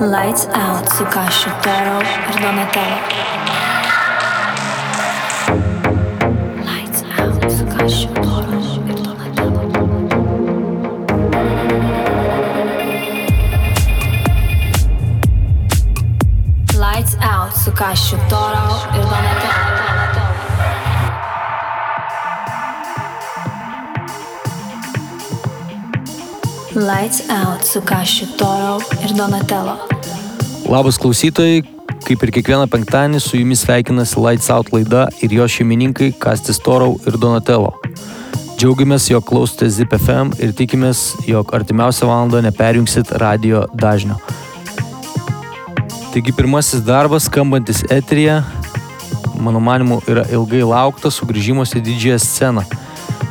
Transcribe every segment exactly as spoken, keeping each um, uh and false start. Lights out, Tsukashi, Taro, Donatello. Tsukashi, Toro e Donatello. Lights out, Tsukashi, Toro ir Donatello. Labas klausytojai, kaip ir kiekvieną penktadienį su jumis sveikinasi Lights Out laida ir jo šeimininkai Kastis Toro ir Donatello. Džiaugiamės, jog klausote Zip F M ir tikimės, jog artimiausią valandą neperjungsit radio dažnio. Taigi pirmasis darbas, skambantis eteryje, mano manimu, yra ilgai lauktas sugrįžimas į didžiąją sceną.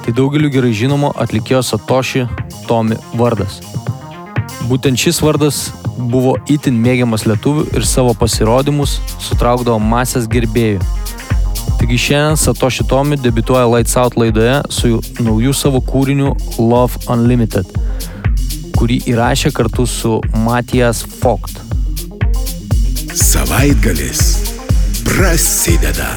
Tai daugeliu gerai žinomo atlikėjo Satoshi Tomiie vardas. Būtent šis vardas buvo itin mėgiamas lietuvių ir savo pasirodymus sutraukdavo masės gerbėjų. Taigi šiandien Satoshi Tomiie debiutuoja Lights Out laidoje su naujų savo kūriniu Love Unlimited, kurį įrašė kartu su Matijas Fogt. Savaitgalis prasideda.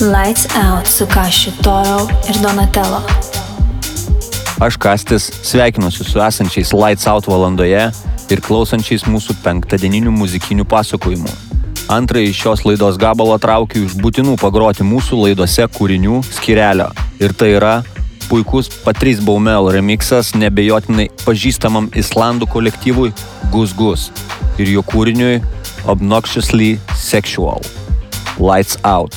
Lights Out su Kašiu Toro ir Donatello. Aš Kastis sveikinuosi su esančiais Lights Out valandoje ir klausančiais mūsų penktadieninių muzikinių pasakojimų. Antrąjį šios laidos gabalą traukiu iš būtinų pagroti mūsų laidose kūrinių skirelio. Ir tai yra puikus Patrice Baumel remixas nebejotinai pažįstamam islandų kolektyvui GusGus ir jo kūriniui Obnoxiously Sexual. Lights Out.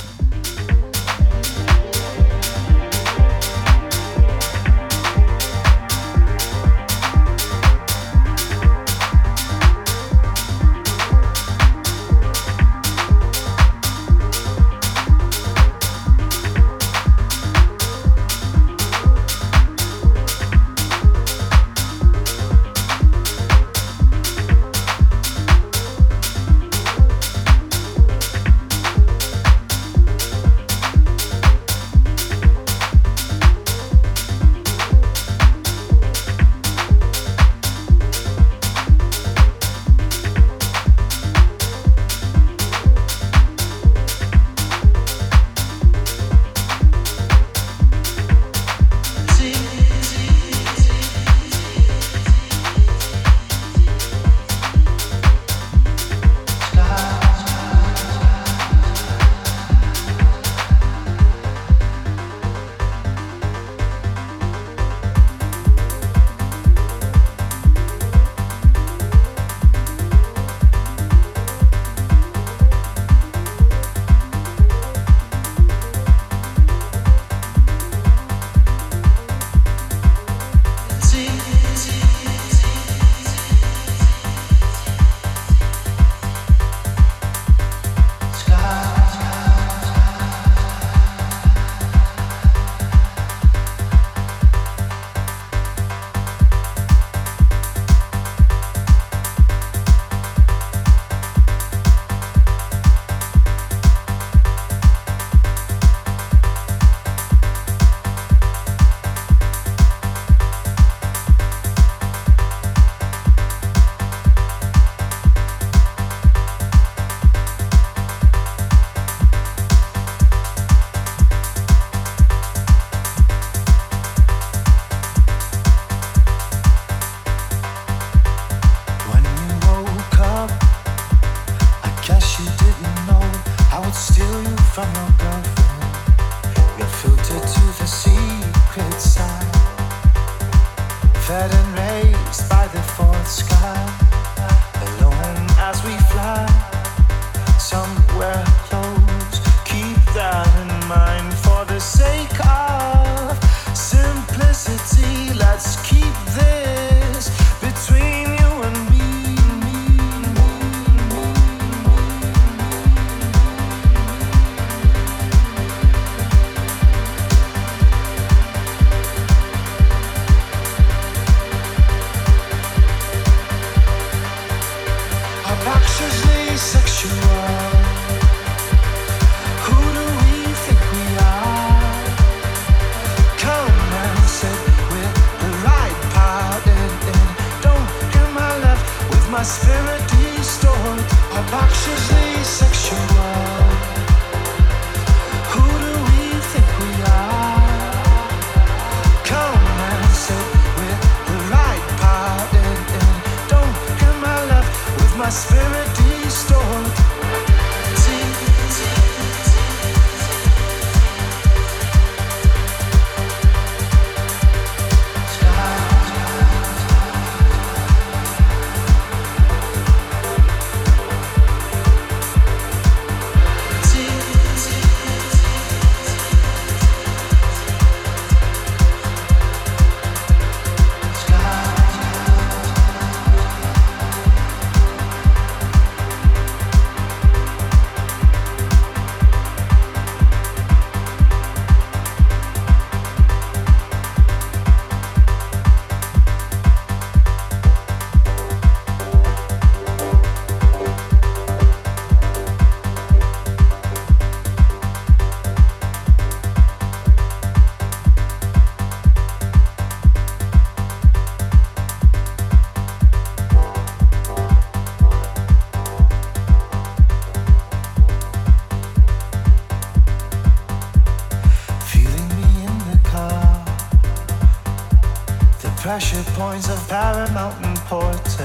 pressure points of paramount importance,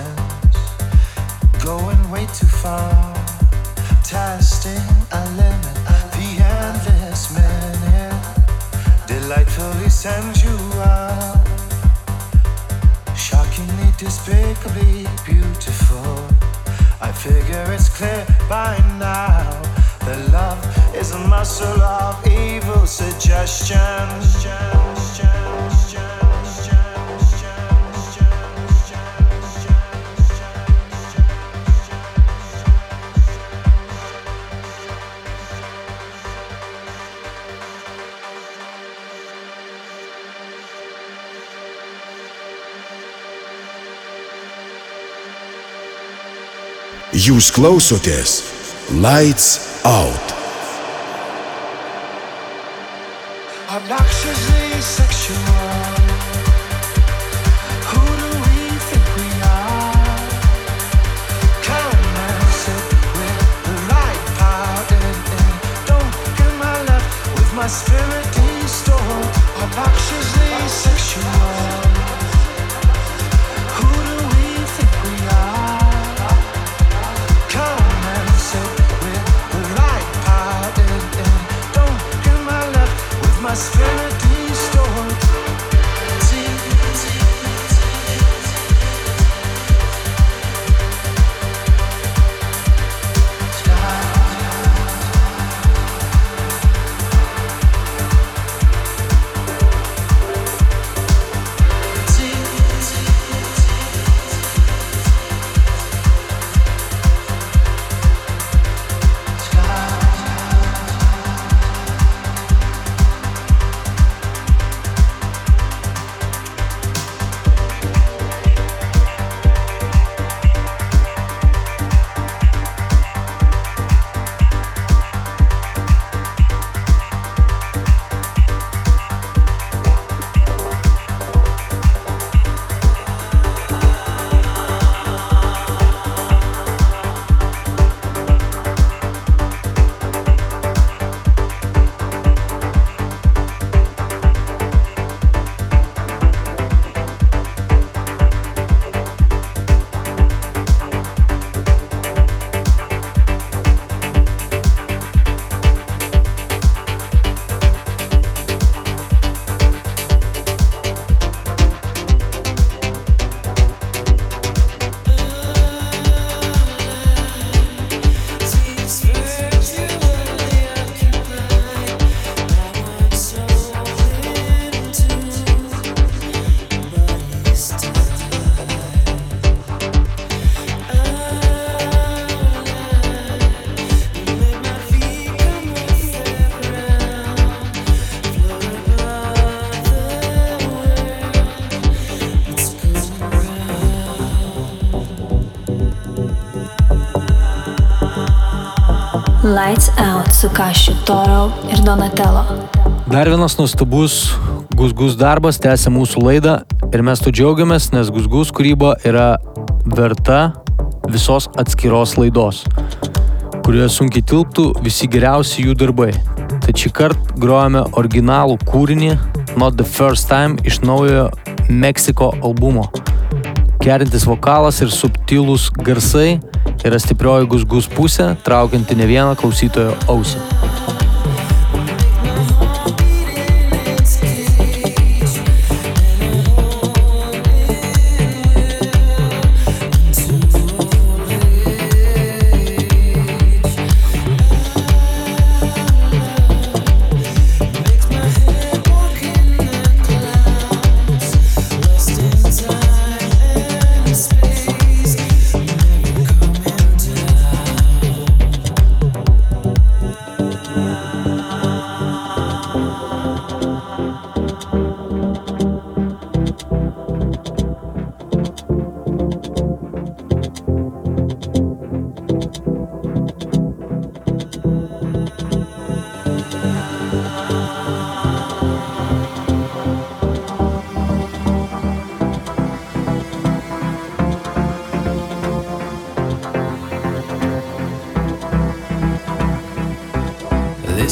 going way too far, testing a limit, the endless minute, delightfully sensual, shockingly, despicably beautiful. I figure it's clear by now that love is a muscle of evil suggestion. Jūs klausoties Lights Out. Obnoxiously sexual. Who do we think we are? Come and sit with the right part and don't get my love with my spirit destroyed. Obnoxiously sexual. My spirit restored. Lights Out su Kašiu, Toro ir Donatello. Dar vienas nuostabus GusGus darbas tęsia mūsų laidą ir mes tu džiaugiamės, nes GusGus kūryba yra verta visos atskiros laidos, kurioje sunkiai tilptų visi geriausi jų darbai. Tad šį kartą grojame originalų kūrinį Not the First Time iš naujojo Meksiko albumo. Kerintis vokalas ir subtilūs garsai yra stiprioji GusGus pusė, traukianti ne vieną klausytojo ausį.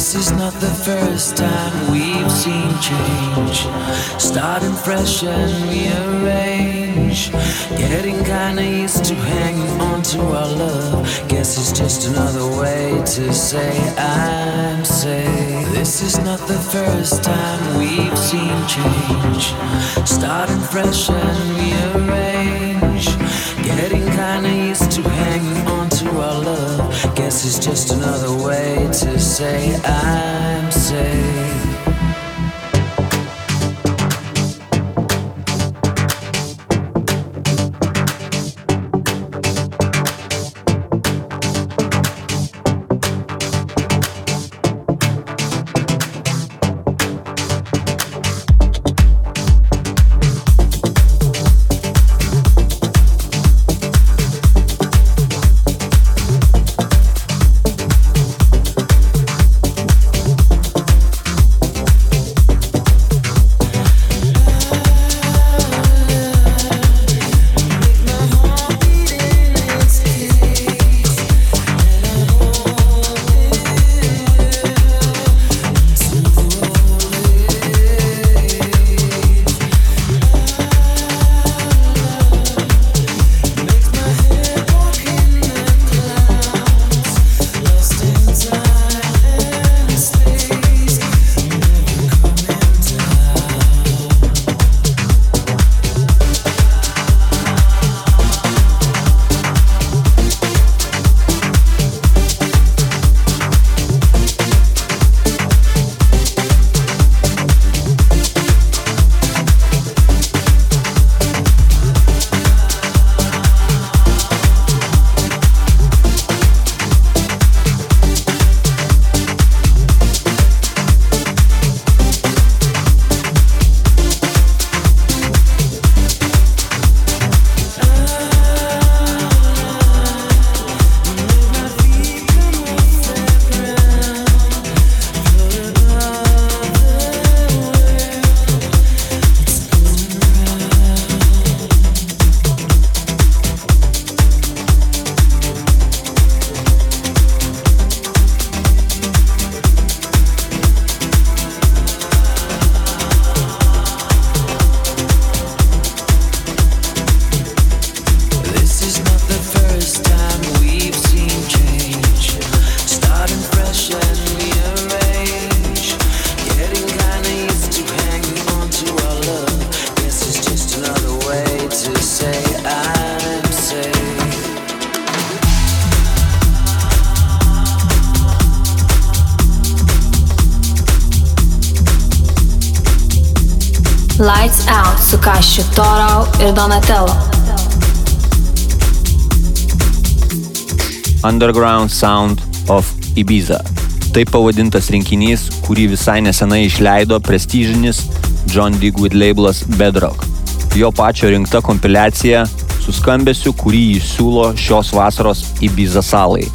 This is not the first time we've seen change. Starting fresh and rearrange. Getting kinda used to hanging on to our love. Guess it's just another way to say I'm safe. This is not the first time we've seen change. Starting fresh and rearrange. Getting kinda used to hanging on to our love. Guess it's just another way to say I'm safe. Satoshi Tomiie ir Donatello. Underground Sound of Ibiza. Taip pavadintas rinkinys, kurį visai nesenai išleido prestižinis John Digweed labelas Bedrock. Jo pačio rinkta kompiliacija su skambesiu, kurį jis siūlo šios vasaros Ibiza salai.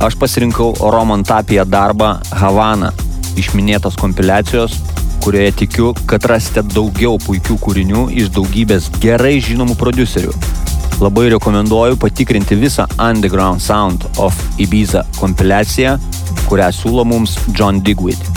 Aš pasirinkau Roman Tapia darbą Havana iš minėtos kompiliacijos, kurioje tikiu, kad rasite daugiau puikių kūrinių iš daugybės gerai žinomų prodiuserių. Labai rekomenduoju patikrinti visą Underground Sound of Ibiza kompiliaciją, kurią siūlo mums John Digweed.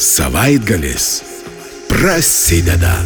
Savait Galis, Prasideda.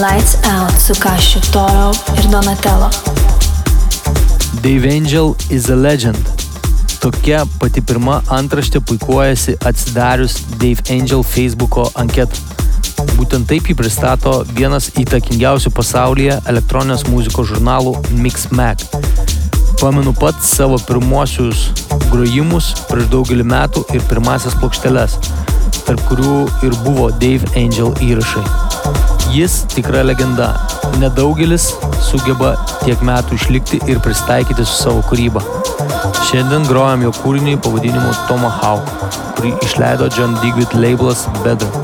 Lights Out, Tsukashi, Toro, and Donatello. Dave Angel is a legend. Tokia pati pirma antraštė puikuojasi atsidarius Dave Angel Facebook'o anketą. Būtent taip jį pristato vienas įtakingiausių pasaulyje elektroninės muzikos žurnalų MixMag. Pamenu pats savo pirmuosius grojimus prieš daugelį metų ir pirmasias plokšteles, tarp kurių ir buvo Dave Angel įrašai. Jis tikra legenda. Nedaugelis sugeba tiek metų išlikti ir pristaikyti su savo kūryba. Šiandien grojam jo kūriniui pavadinimu Tomahawk, kurį išleido John Digweed labelas Bedrock.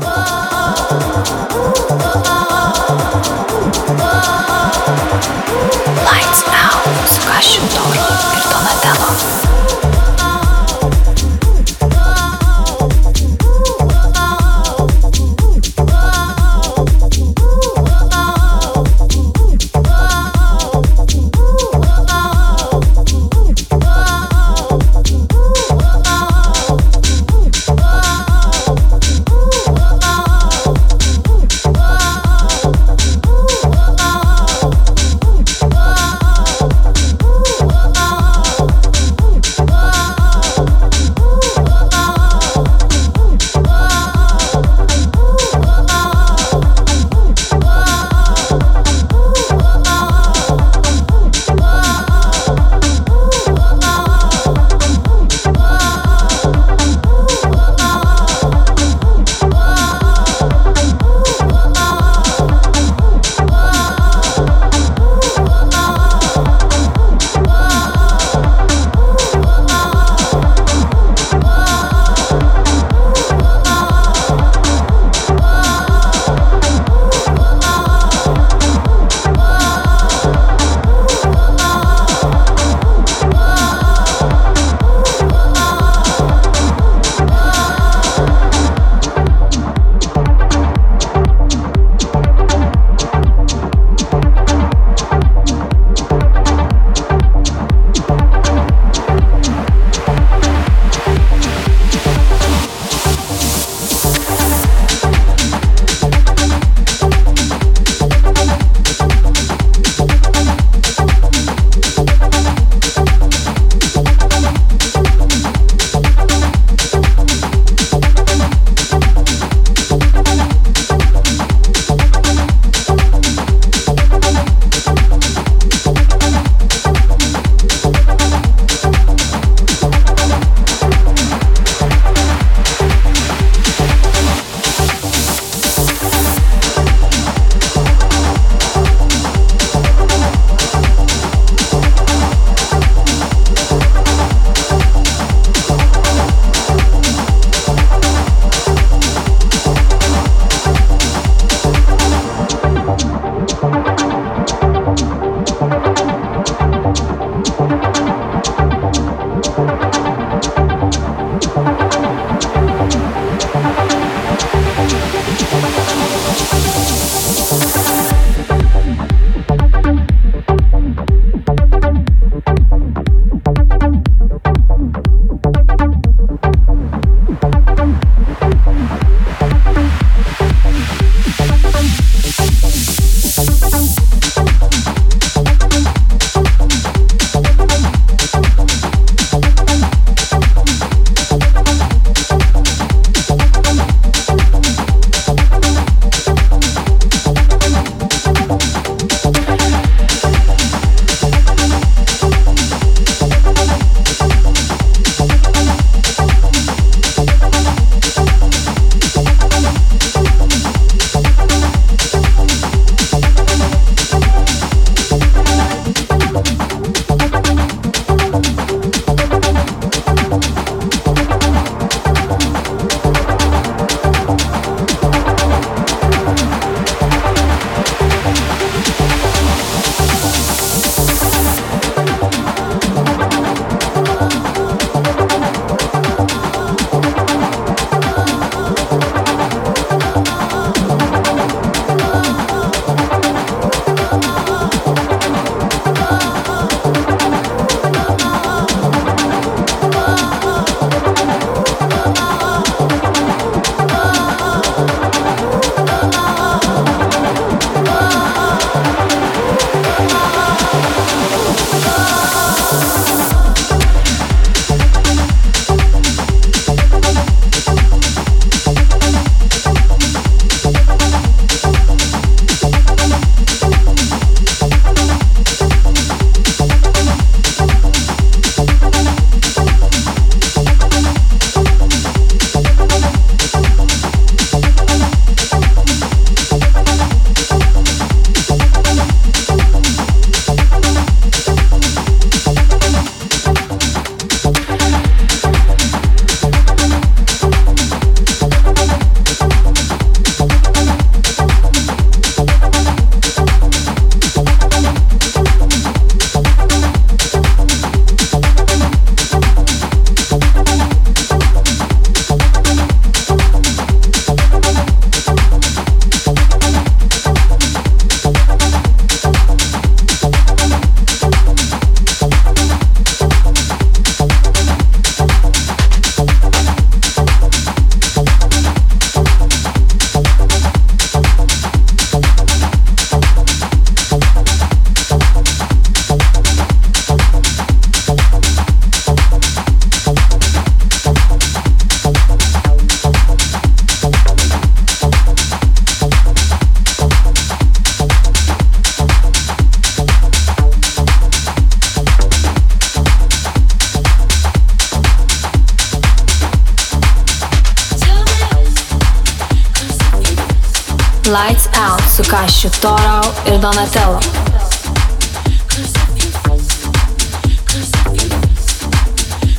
L su Kašiu, Torau ir Donatello.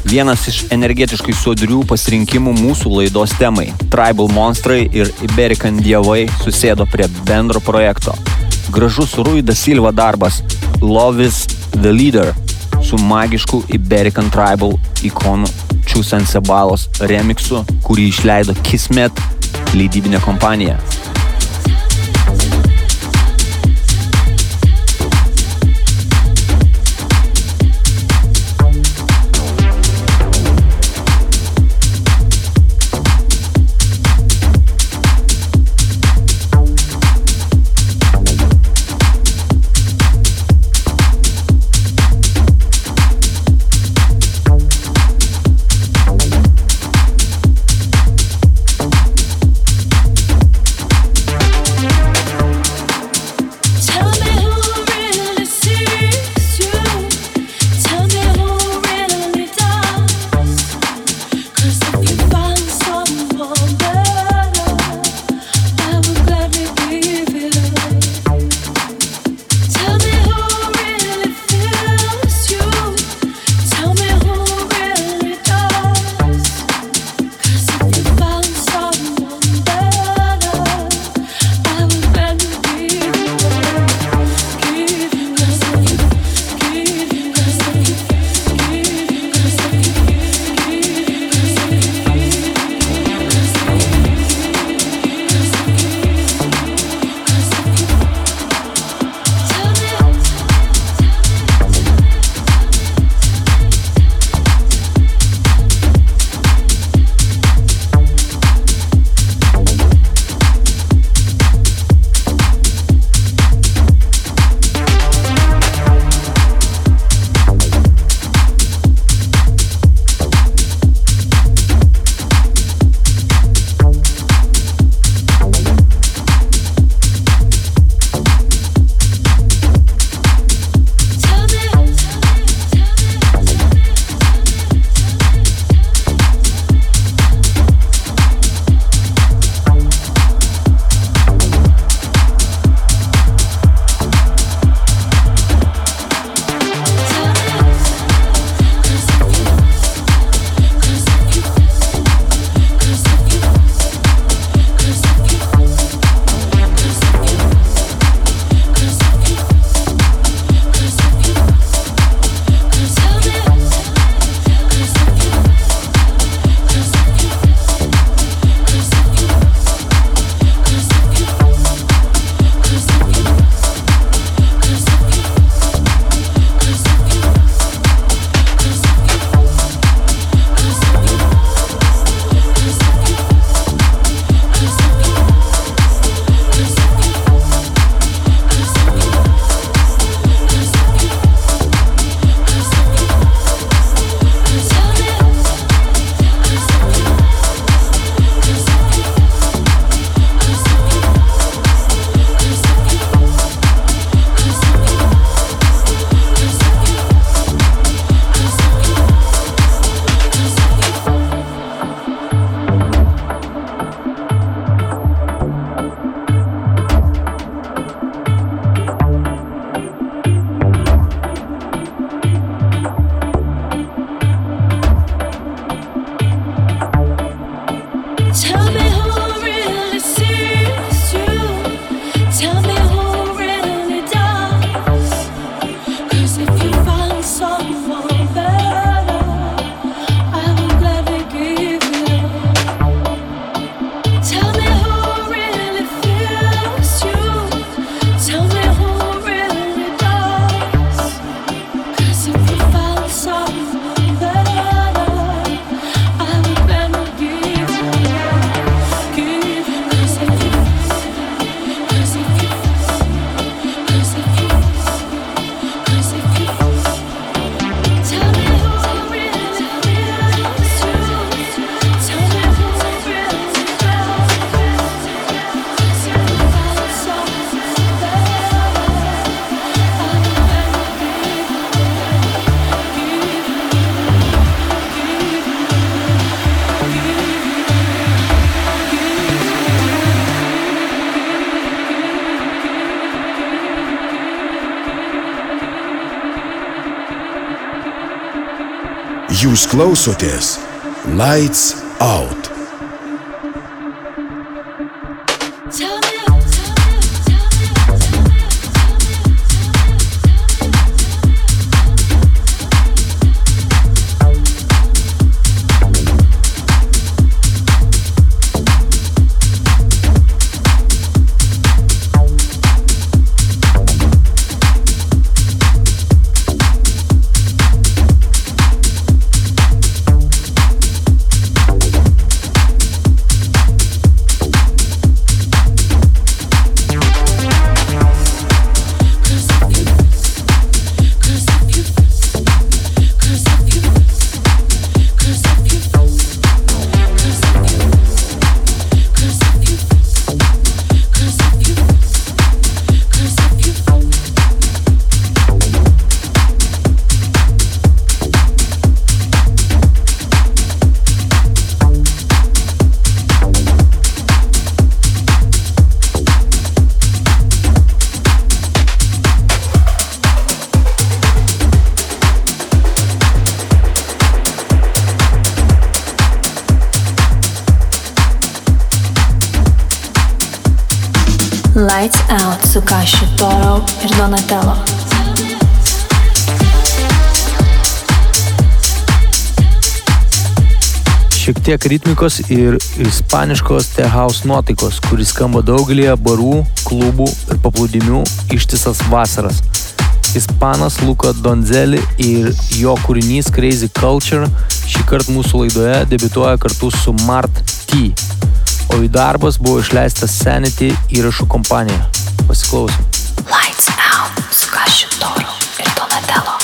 Vienas iš energetiškai sodrių pasirinkimų mūsų laidos temai – Tribal Monstrai ir Iberican Dievai susėdo prie bendro projekto. Gražus Rui da Silva darbas Love is the Leader su magišku Iberican Tribal ikonu Chus and Ceballos remixu, kurį išleido Kismet leidybinė kompanija. Use closer this. Lights out. Lights out, Tsukashi, Toro, Donatello. Šiek tiek ritmikos ir ispaniškos T-house nuotaikos, kuris skamba daugelėje barų, klubų ir paplūdimių ištisas vasaras. Ispanas Luka Donzeli ir jo kūrinys Crazy Culture šį kartą mūsų laidoje debiutuoja kartu su Mart T, o į darbas buvo išleistas Sanity įrašų kompanija. Pasiklausim. Lights out, Satoshi Tomiie ir Donatello.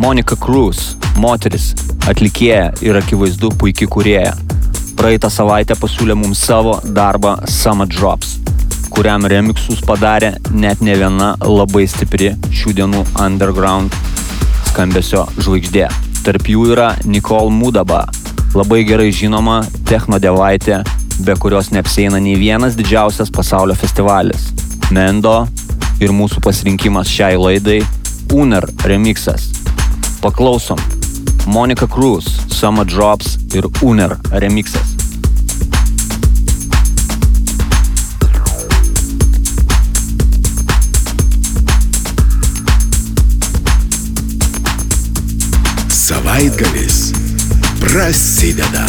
Monica Cruz, moteris, atlikėja ir akivaizdu puiki kūrėja. Praeitą savaitę pasiūlė mums savo darbą Summer Drops, kuriam remiksus padarė net ne viena labai stipri šių dienų underground skambesio žvaigždė. Tarp jų yra Nicole Mudaba, labai gerai žinoma technodevaitė, be kurios neapsieina nei vienas didžiausias pasaulio festivalis. Mendo ir mūsų pasirinkimas šiai laidai Uner remixas. Paklausom. Monica Cruz, Summer Drops ir Uner remixas. Savaitgalis prasideda.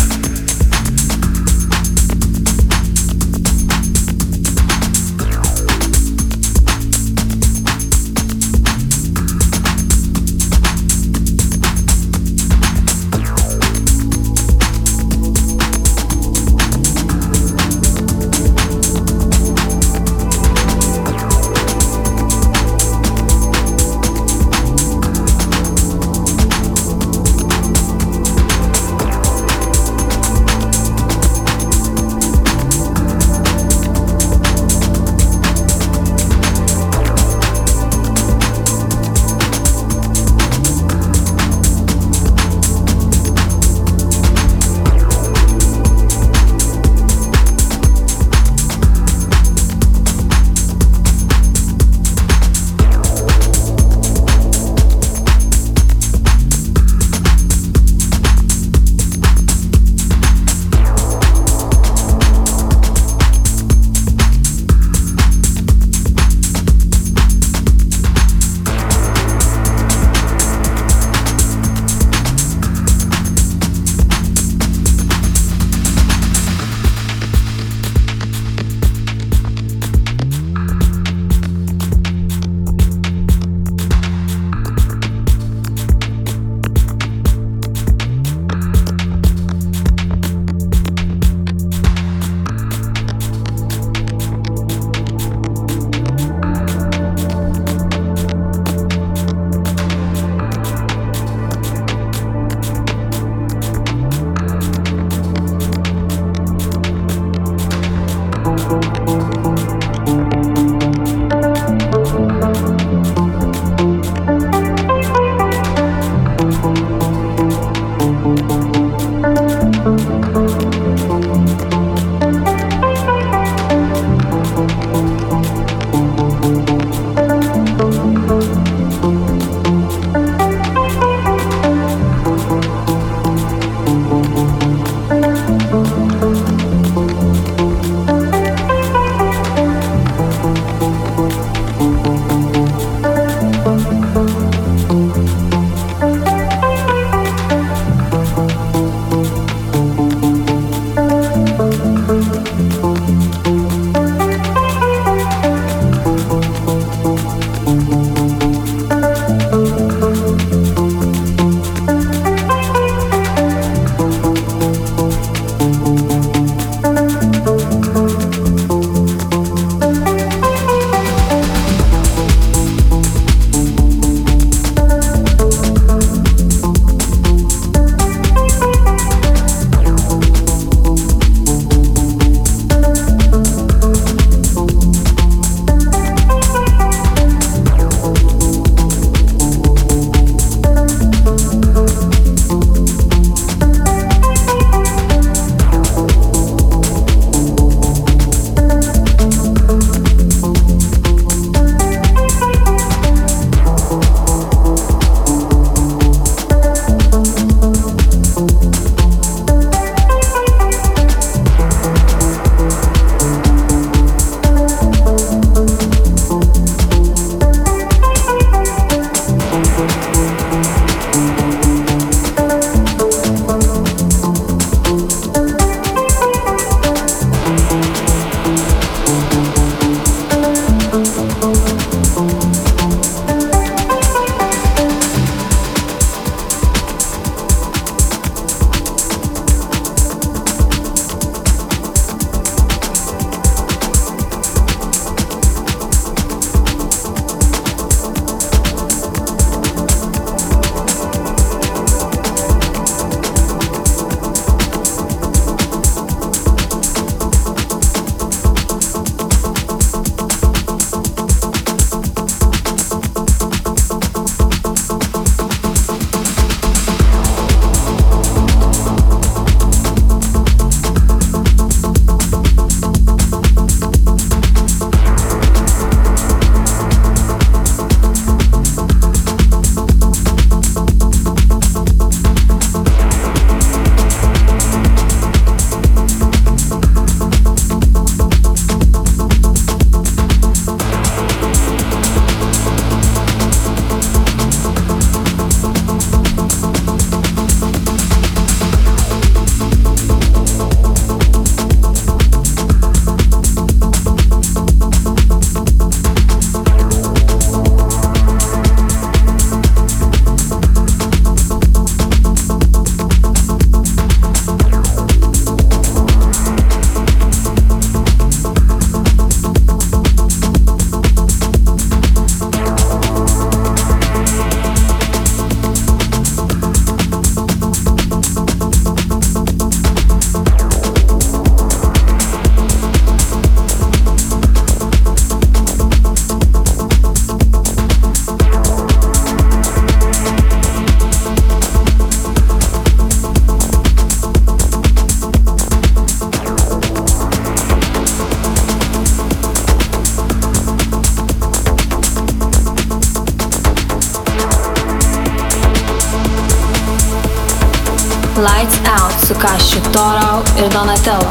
Lights Out su Kašiu Torau ir Donatello.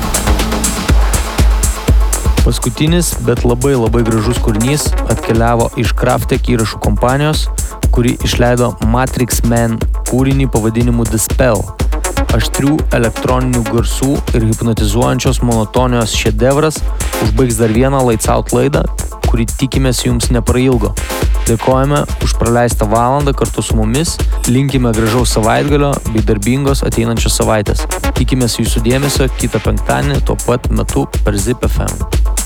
Paskutinis, bet labai labai gražus kūrinys atkeliavo iš Kraftek įrašų kompanijos, kuri išleido Matrix Man kūrinį pavadinimu The Spell. Aštrių elektroninių garsų ir hipnotizuojančios monotonijos šedevras užbaigs dar vieną Lights Out laidą, kurį tikimės jums neprailgo. Dėkojame už praleistą valandą kartu su mumis, linkime gražaus savaitgalio bei darbingos ateinančios savaitės. Tikimės jūsų dėmesio kitą penktadienį tuo pat metu per Zip F M.